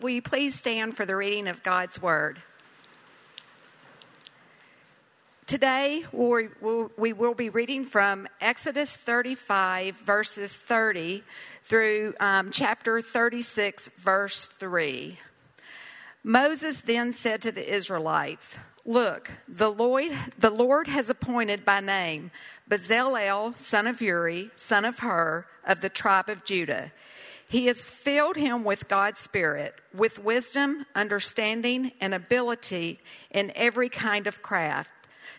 Will you please stand for the reading of God's Word? Today, we will be reading from Exodus 35, verses 30 through chapter 36, verse 3. Moses then said to the Israelites, "Look, the Lord has appointed by name Bezalel, son of Uri, son of Hur, of the tribe of Judah. He has filled him with God's Spirit, with wisdom, understanding, and ability in every kind of craft,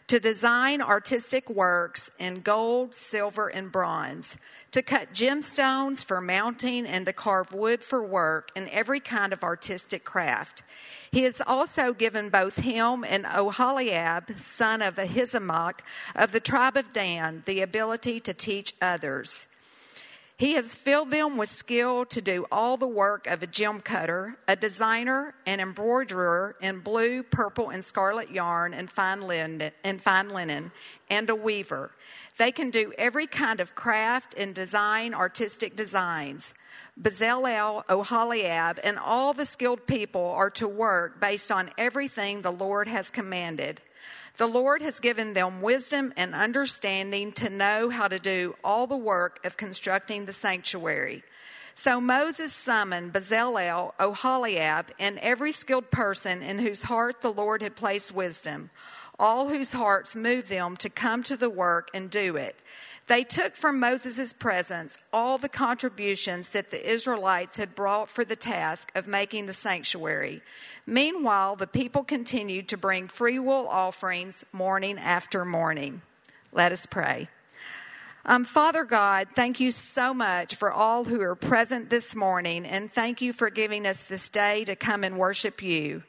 to design artistic works in gold, silver, and bronze, to cut gemstones for mounting and to carve wood for work in every kind of artistic craft. He has also given both him and Oholiab, son of Ahisamach, of the tribe of Dan, the ability to teach others. He has filled them with skill to do all the work of a gem cutter, a designer, an embroiderer in blue, purple, and scarlet yarn and fine linen, and a weaver. They can do every kind of craft and design artistic designs. Bezalel, Oholiab, and all the skilled people are to work based on everything the Lord has commanded. The Lord has given them wisdom and understanding to know how to do all the work of constructing the sanctuary." So Moses summoned Bezalel, Oholiab, and every skilled person in whose heart the Lord had placed wisdom, all whose hearts moved them to come to the work and do it. They took from Moses' presence all the contributions that the Israelites had brought for the task of making the sanctuary. Meanwhile, the people continued to bring freewill offerings morning after morning. Let us pray. Father God, thank you so much for all who are present this morning, and thank you for giving us this day to come and worship you.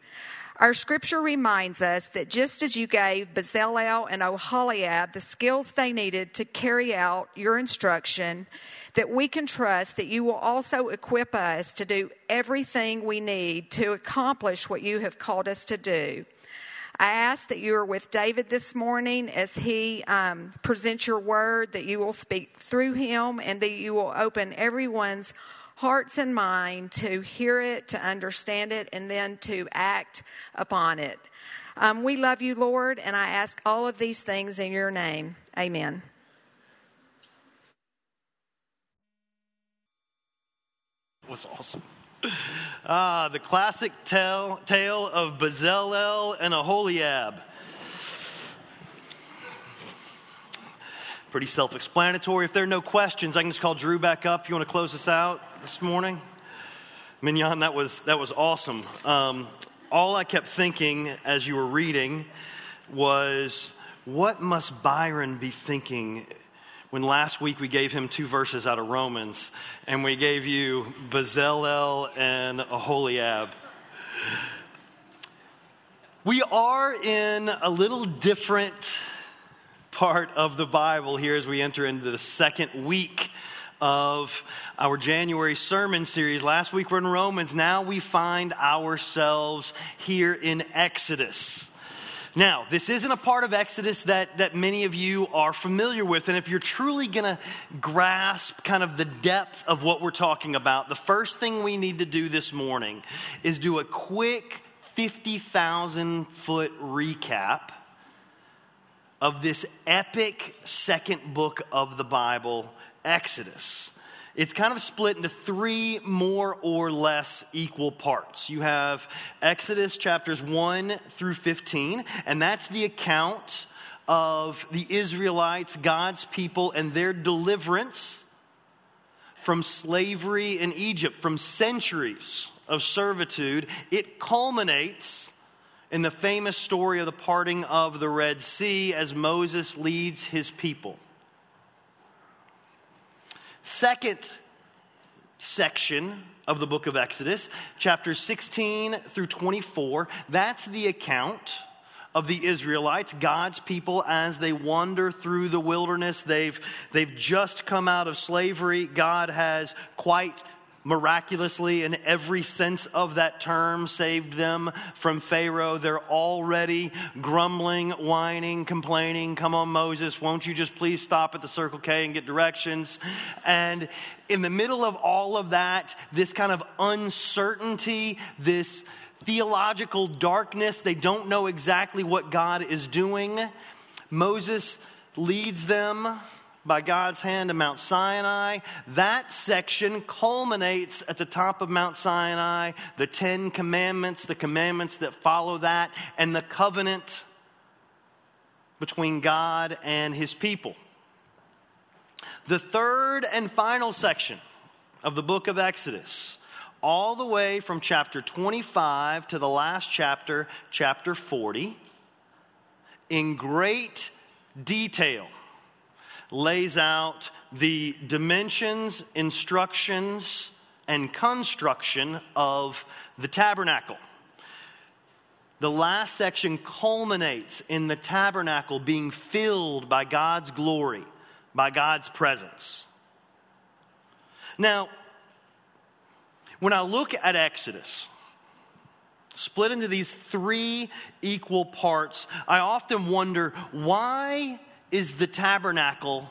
Our scripture reminds us that just as you gave Bezalel and Oholiab the skills they needed to carry out your instruction, that we can trust that you will also equip us to do everything we need to accomplish what you have called us to do. I ask that you are with David this morning as he presents your word, that you will speak through him, and that you will open everyone's hearts and mind to hear it, to understand it, and then to act upon it. We love you, Lord, and I ask all of these things in your name. Amen. That was awesome. The classic tale of Bezalel and Oholiab. Pretty self-explanatory. If there are no questions, I can just call Drew back up if you want to close us out this morning. Mignon, that was awesome. All I kept thinking as you were reading was, what must Byron be thinking when last week we gave him two verses out of Romans and we gave you Bezalel and Oholiab? We are in a little different part of the Bible here as we enter into the second week of our January sermon series. Last week we're in Romans. Now we find ourselves here in Exodus. Now, this isn't a part of Exodus that many of you are familiar with, and if you're truly going to grasp kind of the depth of what we're talking about, the first thing we need to do this morning is do a quick 50,000-foot recap of this epic second book of the Bible, Exodus. It's kind of split into three more or less equal parts. You have Exodus chapters 1 through 15, and that's the account of the Israelites, God's people, and their deliverance from slavery in Egypt, from centuries of servitude. It culminates in the famous story of the parting of the Red Sea as Moses leads his people. Second section of the book of Exodus, chapters 16 through 24, that's the account of the Israelites, God's people, as they wander through the wilderness. They've just come out of slavery. God has quite miraculously in every sense of that term, saved them from Pharaoh. They're already grumbling, whining, complaining. Come on, Moses, won't you just please stop at the Circle K and get directions? And in the middle of all of that, this kind of uncertainty, this theological darkness, they don't know exactly what God is doing. Moses leads them by God's hand to Mount Sinai. That section culminates at the top of Mount Sinai, the Ten Commandments, the commandments that follow that, and the covenant between God and his people. The third and final section of the book of Exodus, all the way from chapter 25 to the last chapter, chapter 40, in great detail, lays out the dimensions, instructions, and construction of the tabernacle. The last section culminates in the tabernacle being filled by God's glory, by God's presence. Now, when I look at Exodus, split into these three equal parts, I often wonder, why is the tabernacle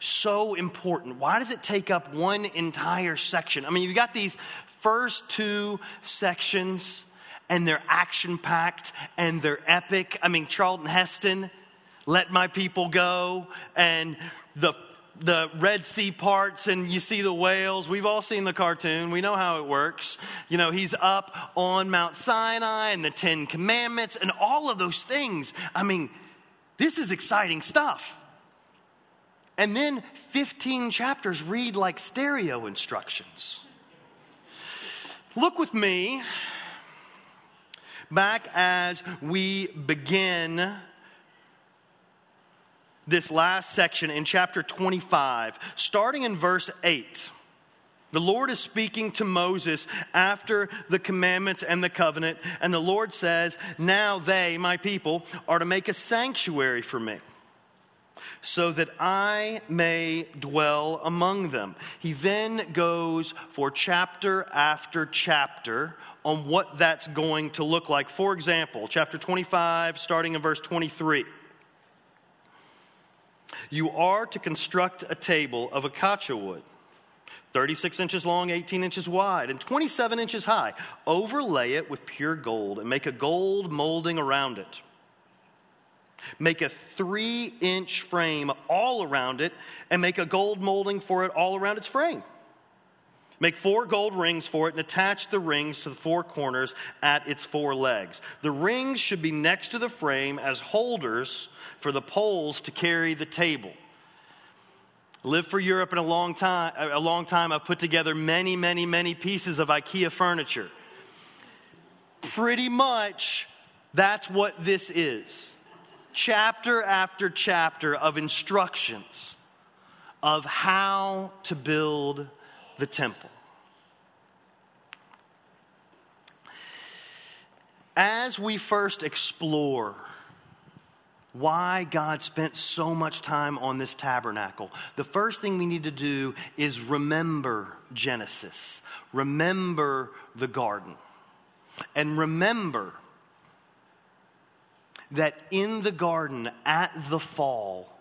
so important? Why does it take up one entire section? I mean, you've got these first two sections, and they're action-packed, and they're epic. I mean, Charlton Heston, "Let My People Go," and the Red Sea parts, and you see the whales. We've all seen the cartoon. We know how it works. You know, he's up on Mount Sinai, and the Ten Commandments, and all of those things. I mean, this is exciting stuff. And then 15 chapters read like stereo instructions. Look with me back as we begin this last section in chapter 25, starting in verse 8. The Lord is speaking to Moses after the commandments and the covenant, and the Lord says, "Now they, my people, are to make a sanctuary for me, so that I may dwell among them." He then goes for chapter after chapter on what that's going to look like. For example, chapter 25, starting in verse 23. "You are to construct a table of acacia wood, 36 inches long, 18 inches wide, and 27 inches high. Overlay it with pure gold and make a gold molding around it. Make a 3-inch frame all around it and make a gold molding for it all around its frame. Make 4 gold rings for it and attach the rings to the 4 corners at its 4 legs. The rings should be next to the frame as holders for the poles to carry the table. Lived for Europe in a long time. I've put together many pieces of IKEA furniture." Pretty much, that's what this is. Chapter after chapter of instructions of how to build the temple. As we first explore why God spent so much time on this tabernacle, the first thing we need to do is remember Genesis. Remember the garden. And remember that in the garden at the fall,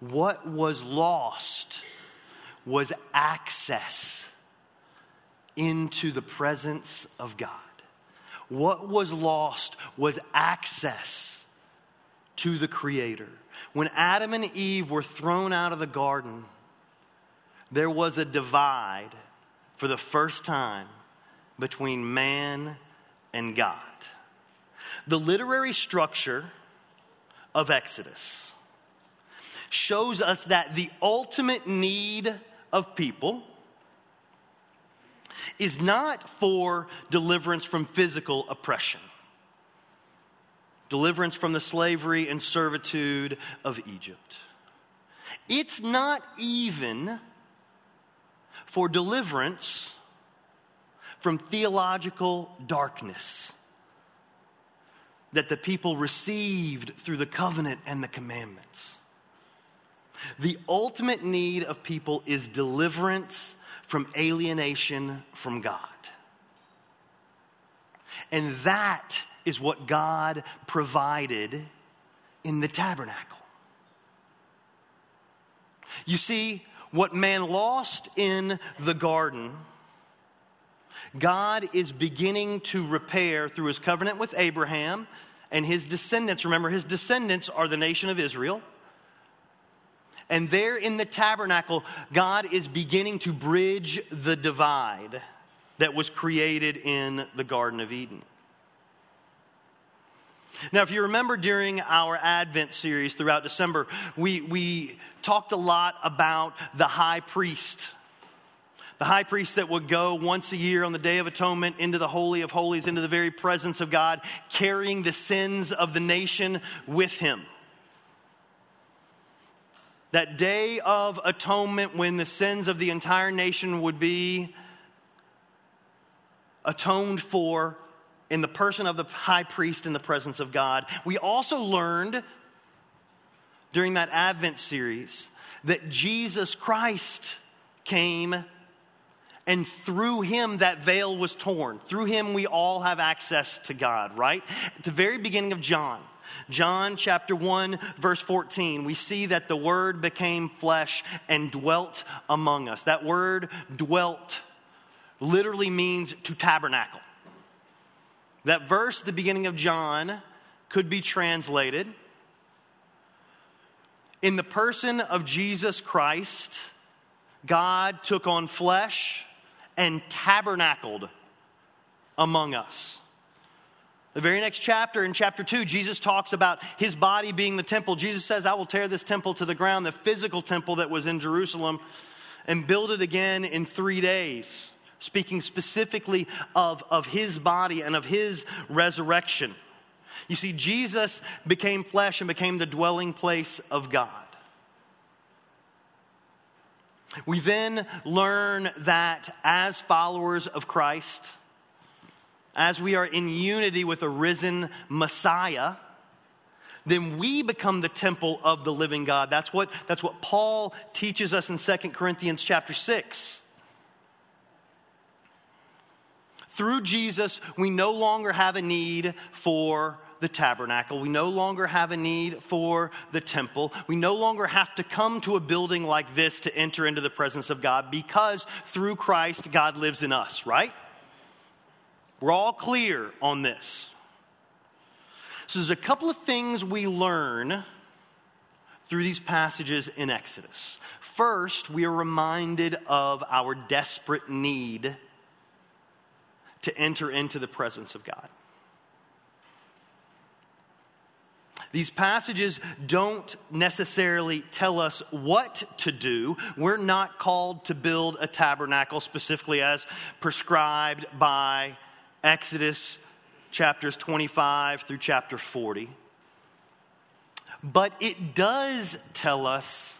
what was lost was access into the presence of God. What was lost was access to the Creator. When Adam and Eve were thrown out of the garden, there was a divide for the first time between man and God. The literary structure of Exodus shows us that the ultimate need of people is not for deliverance from physical oppression, deliverance from the slavery and servitude of Egypt. It's not even for deliverance from theological darkness that the people received through the covenant and the commandments. The ultimate need of people is deliverance from alienation from God. And that is what God provided in the tabernacle. You see, what man lost in the garden, God is beginning to repair through his covenant with Abraham and his descendants. Remember, his descendants are the nation of Israel. And there in the tabernacle, God is beginning to bridge the divide that was created in the Garden of Eden. Now, if you remember during our Advent series throughout December, we talked a lot about the high priest that would go once a year on the Day of Atonement into the Holy of Holies, into the very presence of God, carrying the sins of the nation with him. That Day of Atonement when the sins of the entire nation would be atoned for in the person of the high priest in the presence of God. We also learned during that Advent series that Jesus Christ came, and through him that veil was torn. Through him we all have access to God, right? At the very beginning of John chapter 1, verse 14, we see that the Word became flesh and dwelt among us. That word dwelt literally means to tabernacle. That verse, the beginning of John, could be translated, in the person of Jesus Christ, God took on flesh and tabernacled among us. The very next chapter, in chapter 2, Jesus talks about his body being the temple. Jesus says, I will tear this temple to the ground, the physical temple that was in Jerusalem, and build it again in 3 days. Speaking specifically of his body and of his resurrection. You see, Jesus became flesh and became the dwelling place of God. We then learn that as followers of Christ, as we are in unity with a risen Messiah, then we become the temple of the living God. That's what Paul teaches us in 2 Corinthians chapter 6. Through Jesus, we no longer have a need for the tabernacle. We no longer have a need for the temple. We no longer have to come to a building like this to enter into the presence of God, because through Christ, God lives in us, right? We're all clear on this. So there's a couple of things we learn through these passages in Exodus. First, we are reminded of our desperate need to enter into the presence of God. These passages don't necessarily tell us what to do. We're not called to build a tabernacle specifically as prescribed by Exodus chapters 25 through chapter 40. But it does tell us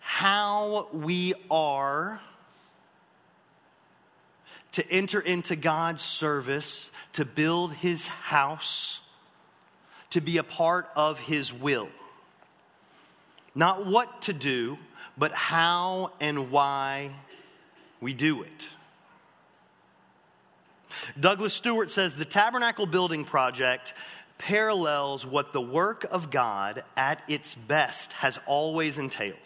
how we are to enter into God's service, to build his house, to be a part of his will. Not what to do, but how and why we do it. Douglas Stewart says, the tabernacle building project parallels what the work of God at its best has always entailed.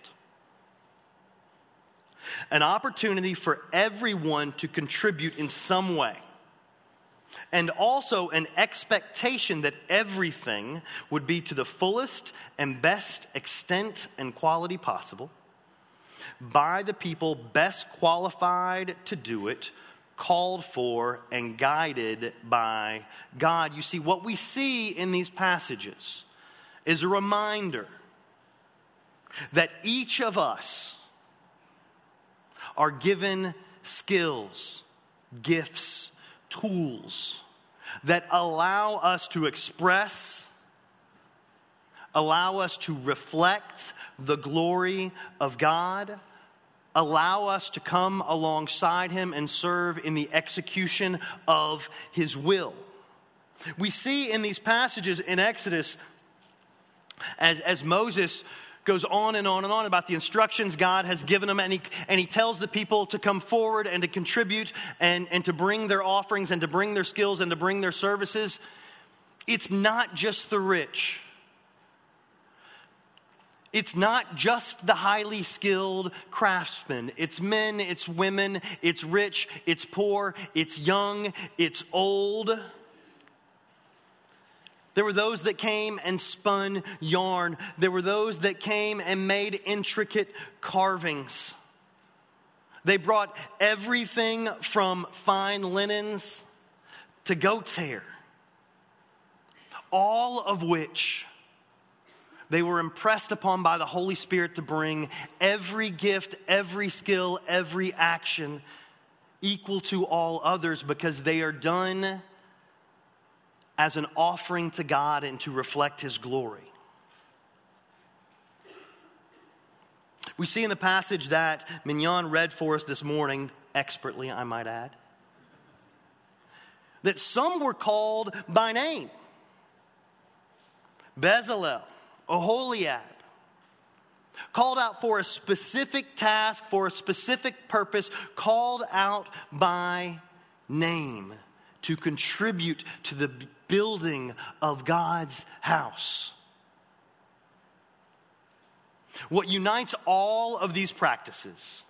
An opportunity for everyone to contribute in some way. And also an expectation that everything would be to the fullest and best extent and quality possible by the people best qualified to do it, called for and guided by God. You see, what we see in these passages is a reminder that each of us are given skills, gifts, tools that allow us to express, allow us to reflect the glory of God, allow us to come alongside him and serve in the execution of his will. We see in these passages in Exodus, as Moses goes on and on and on about the instructions God has given him, and he tells the people to come forward and to contribute and to bring their offerings and to bring their skills and to bring their services. It's not just the rich. It's not just the highly skilled craftsmen. It's men, it's women, it's rich, it's poor, it's young, it's old. There were those that came and spun yarn. There were those that came and made intricate carvings. They brought everything from fine linens to goat's hair, all of which they were impressed upon by the Holy Spirit to bring. Every gift, every skill, every action equal to all others, because they are done as an offering to God and to reflect His glory. We see in the passage that Mignon read for us this morning, expertly I might add, that some were called by name. Bezalel, Oholiab, called out for a specific task, for a specific purpose, called out by name to contribute to the building of God's house. What unites all of these practices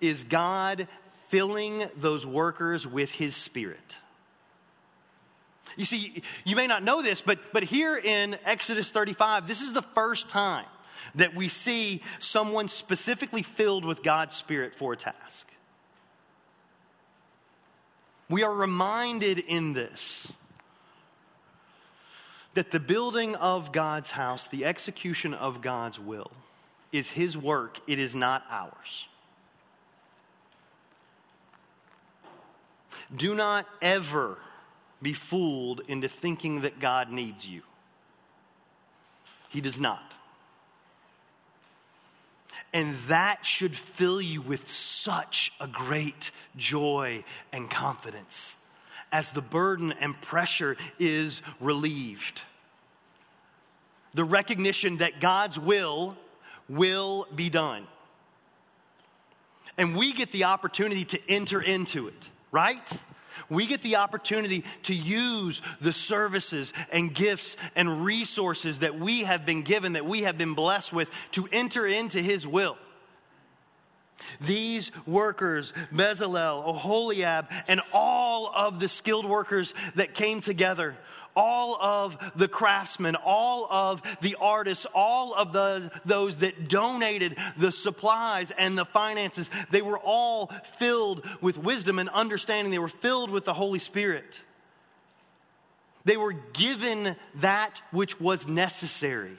is God filling those workers with His Spirit. You see, you may not know this, but here in Exodus 35, this is the first time that we see someone specifically filled with God's Spirit for a task. We are reminded in this that the building of God's house, the execution of God's will, is His work. It is not ours. Do not ever be fooled into thinking that God needs you. He does not. And that should fill you with such a great joy and confidence as the burden and pressure is relieved. The recognition that God's will be done. And we get the opportunity to enter into it, right? We get the opportunity to use the services and gifts and resources that we have been given, that we have been blessed with, to enter into His will. These workers, Bezalel, Oholiab, and all of the skilled workers that came together, all of the craftsmen, all of the artists, all of those that donated the supplies and the finances, they were all filled with wisdom and understanding. They were filled with the Holy Spirit. They were given that which was necessary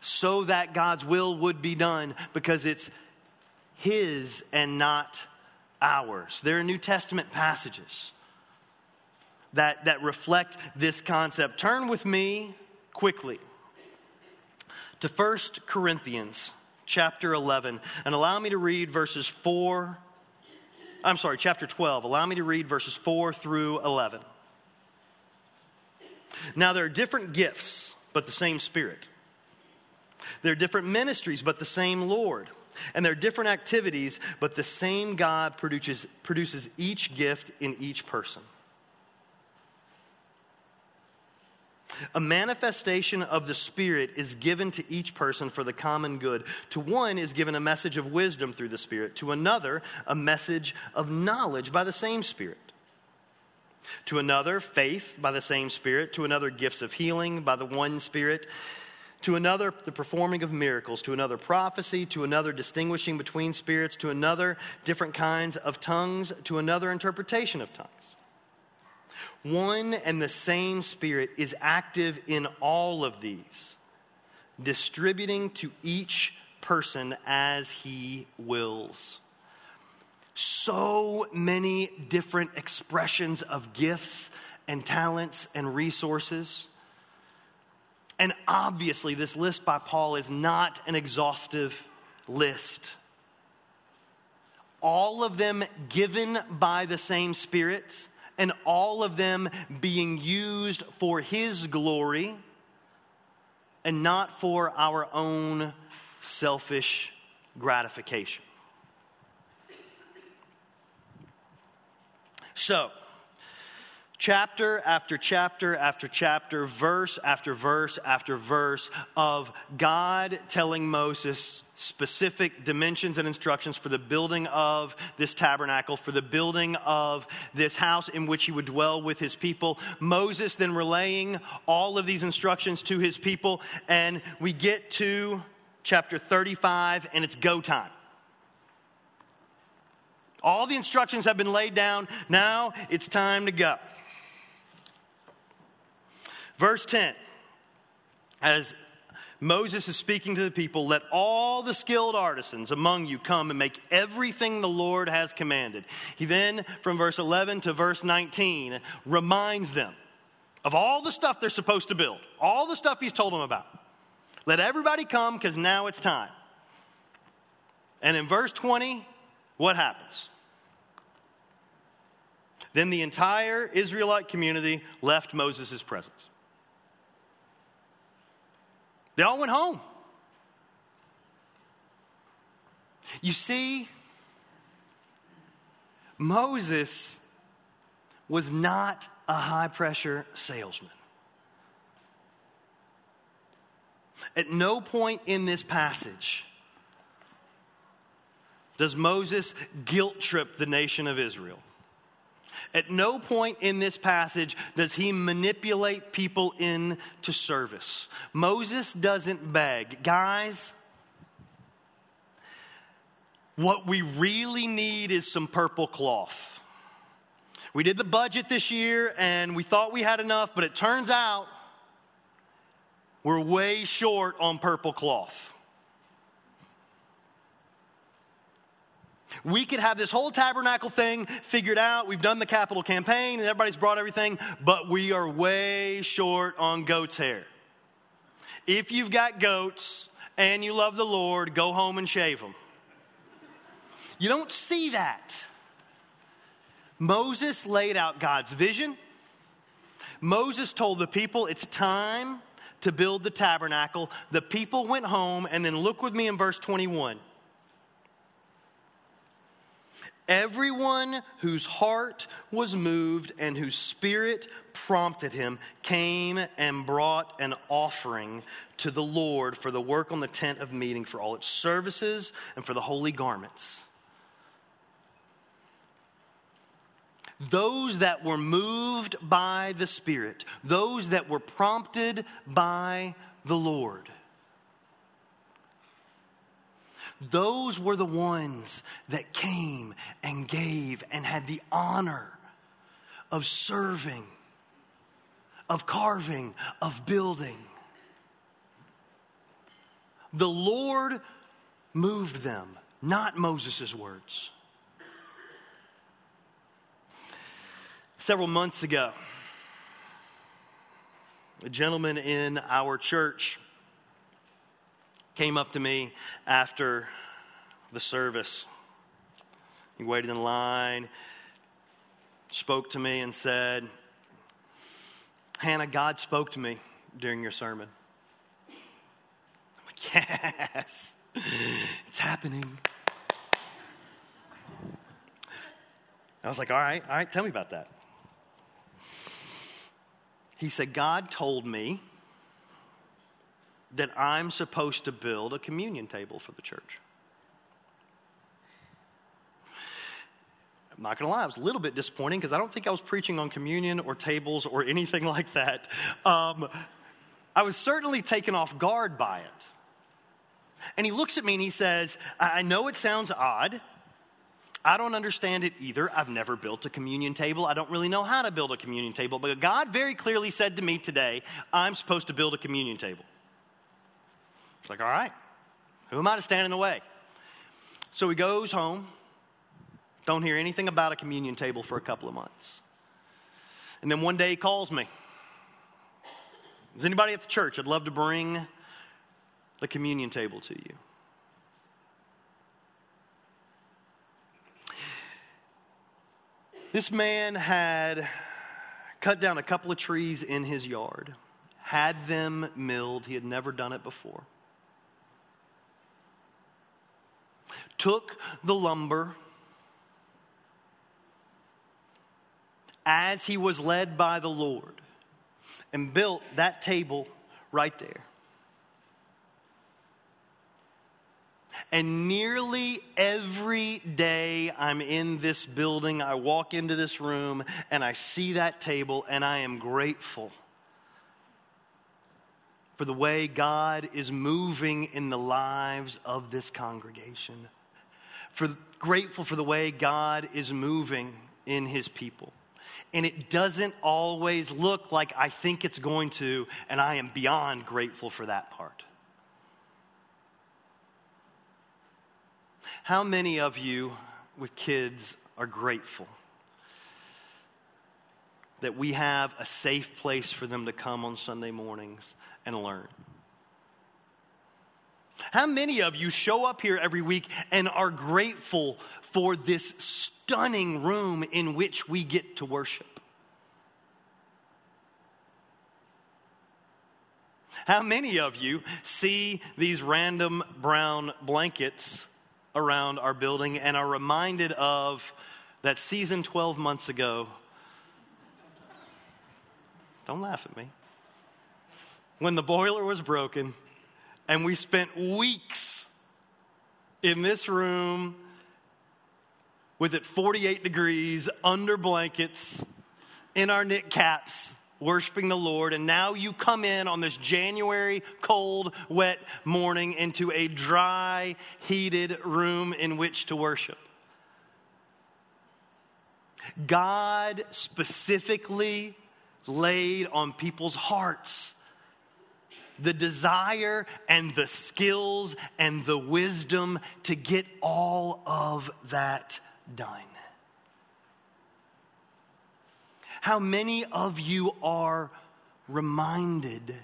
so that God's will would be done, because it's His and not ours. There are New Testament passages that reflect this concept. Turn with me quickly to 1 Corinthians chapter 11 and allow me to read chapter 12. Allow me to read verses 4 through 11. Now there are different gifts, but the same Spirit. There are different ministries, but the same Lord. And there are different activities, but the same God produces each gift in each person. A manifestation of the Spirit is given to each person for the common good. To one is given a message of wisdom through the Spirit. To another, a message of knowledge by the same Spirit. To another, faith by the same Spirit. To another, gifts of healing by the one Spirit. To another, the performing of miracles. To another, prophecy. To another, distinguishing between spirits. To another, different kinds of tongues. To another, interpretation of tongues. One and the same Spirit is active in all of these, distributing to each person as He wills. So many different expressions of gifts and talents and resources. And obviously, this list by Paul is not an exhaustive list. All of them given by the same Spirit and all of them being used for His glory and not for our own selfish gratification. So, chapter after chapter after chapter, verse after verse after verse of God telling Moses specific dimensions and instructions for the building of this tabernacle, for the building of this house in which He would dwell with His people. Moses then relaying all of these instructions to his people, and we get to chapter 35, and it's go time. All the instructions have been laid down. Now it's time to go. Verse 10, as Moses is speaking to the people, "Let all the skilled artisans among you come and make everything the Lord has commanded." He then, from verse 11 to verse 19, reminds them of all the stuff they're supposed to build, all the stuff He's told them about. Let everybody come because now it's time. And in verse 20, what happens? Then the entire Israelite community left Moses' presence. They all went home. You see, Moses was not a high-pressure salesman. At no point in this passage does Moses guilt-trip the nation of Israel. At no point in this passage does he manipulate people into service. Moses doesn't beg, "Guys, what we really need is some purple cloth. We did the budget this year and we thought we had enough, but it turns out we're way short on purple cloth. We could have this whole tabernacle thing figured out. We've done the capital campaign and everybody's brought everything, but we are way short on goat's hair. If you've got goats and you love the Lord, go home and shave them." You don't see that. Moses laid out God's vision. Moses told the people, "It's time to build the tabernacle." The people went home, and then look with me in verse 21. "Everyone whose heart was moved and whose spirit prompted him came and brought an offering to the Lord for the work on the tent of meeting, for all its services, and for the holy garments." Those that were moved by the Spirit, those that were prompted by the Lord, those were the ones that came and gave and had the honor of serving, of carving, of building. The Lord moved them, not Moses' words. Several months ago, a gentleman in our church came up to me after the service. He waited in line, spoke to me and said, "Hannah, God spoke to me during your sermon." I'm like, "Yes, it's happening." I was like, all right, tell me about that." He said, "God told me that I'm supposed to build a communion table for the church." I'm not going to lie, I was a little bit disappointing because I don't think I was preaching on communion or tables or anything like that. I was certainly taken off guard by it. And he looks at me and he says, "I know it sounds odd. I don't understand it either. I've never built a communion table. I don't really know how to build a communion table. But God very clearly said to me today, I'm supposed to build a communion table." It's like, all right, who am I to stand in the way? So he goes home, don't hear anything about a communion table for a couple of months. And then one day he calls me. "Is anybody at the church? I'd love to bring the communion table to you." This man had cut down a couple of trees in his yard, had them milled. He had never done it before. Took the lumber. As he was led by the Lord, and built that table right there. And nearly every day I'm in this building, I walk into this room, and I see that table, and I am grateful for the way God is moving in the lives of this congregation. Grateful for the way God is moving in his people. And it doesn't always look like I think it's going to, and I am beyond grateful for that part. How many of you with kids are grateful that we have a safe place for them to come on Sunday mornings and learn? How many of you show up here every week and are grateful for this stunning room in which we get to worship? How many of you see these random brown blankets around our building and are reminded of that season 12 months ago? Don't laugh at me. When the boiler was broken. And we spent weeks in this room with it 48 degrees, under blankets, in our knit caps, worshiping the Lord. And now you come in on this January cold, wet morning into a dry, heated room in which to worship. God specifically laid on people's hearts the desire and the skills and the wisdom to get all of that done. How many of you are reminded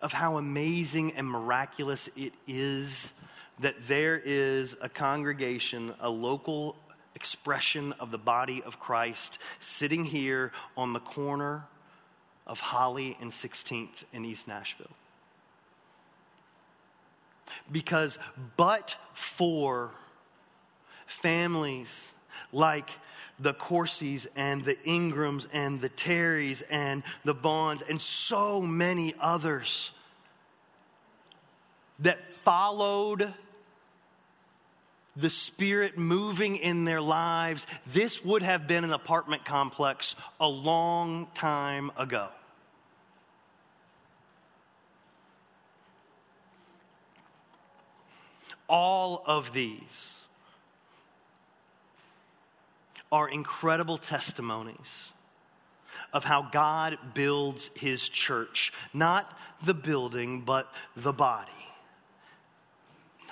of how amazing and miraculous it is that there is a congregation, a local expression of the body of Christ, sitting here on the corner of Holly and 16th in East Nashville? Because but for families like the Corsys and the Ingrams and the Terrys and the Bonds and so many others that followed the Spirit moving in their lives, this would have been an apartment complex a long time ago. All of these are incredible testimonies of how God builds his church. Not the building, but the body.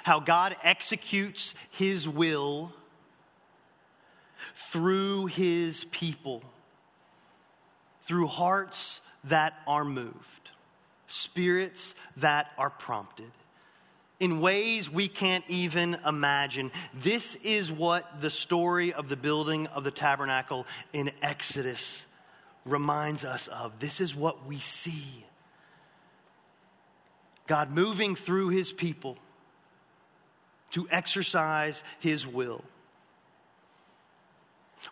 How God executes his will through his people, through hearts that are moved, spirits that are prompted, in ways we can't even imagine. This is what the story of the building of the tabernacle in Exodus reminds us of. This is what we see. God moving through his people to exercise his will.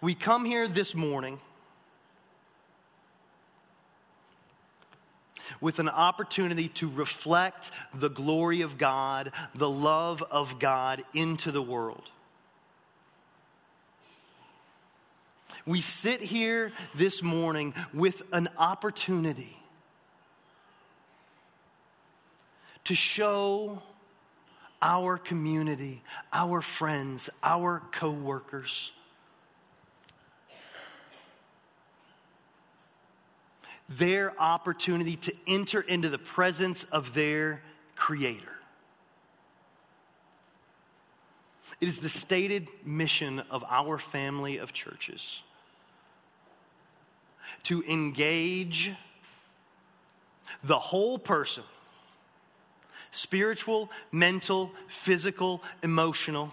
We come here this morning with an opportunity to reflect the glory of God, the love of God into the world. We sit here this morning with an opportunity to show our community, our friends, our co-workers, their opportunity to enter into the presence of their Creator. It is the stated mission of our family of churches to engage the whole person, spiritual, mental, physical, emotional,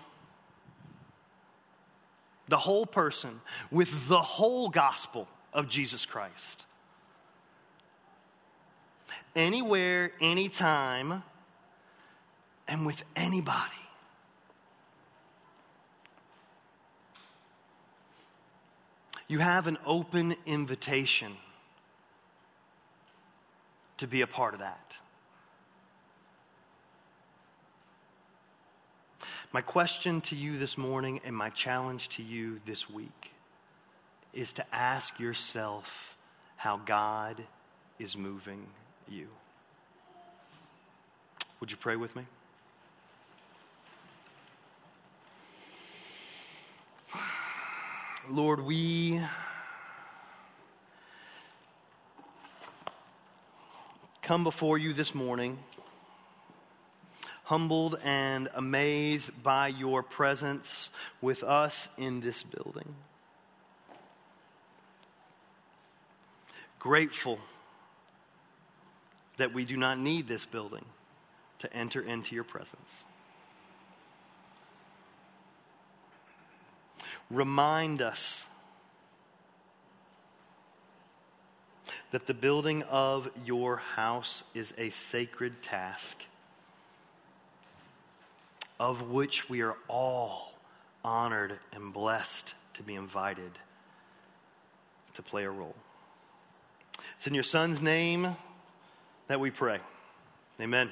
the whole person, with the whole gospel of Jesus Christ. Anywhere, anytime, and with anybody. You have an open invitation to be a part of that. My question to you this morning and my challenge to you this week is to ask yourself how God is moving you. Would you pray with me? Lord, we come before you this morning, humbled and amazed by your presence with us in this building. Grateful that we do not need this building to enter into your presence. Remind us that the building of your house is a sacred task, of which we are all honored and blessed to be invited to play a role. It's in your Son's name that we pray. Amen.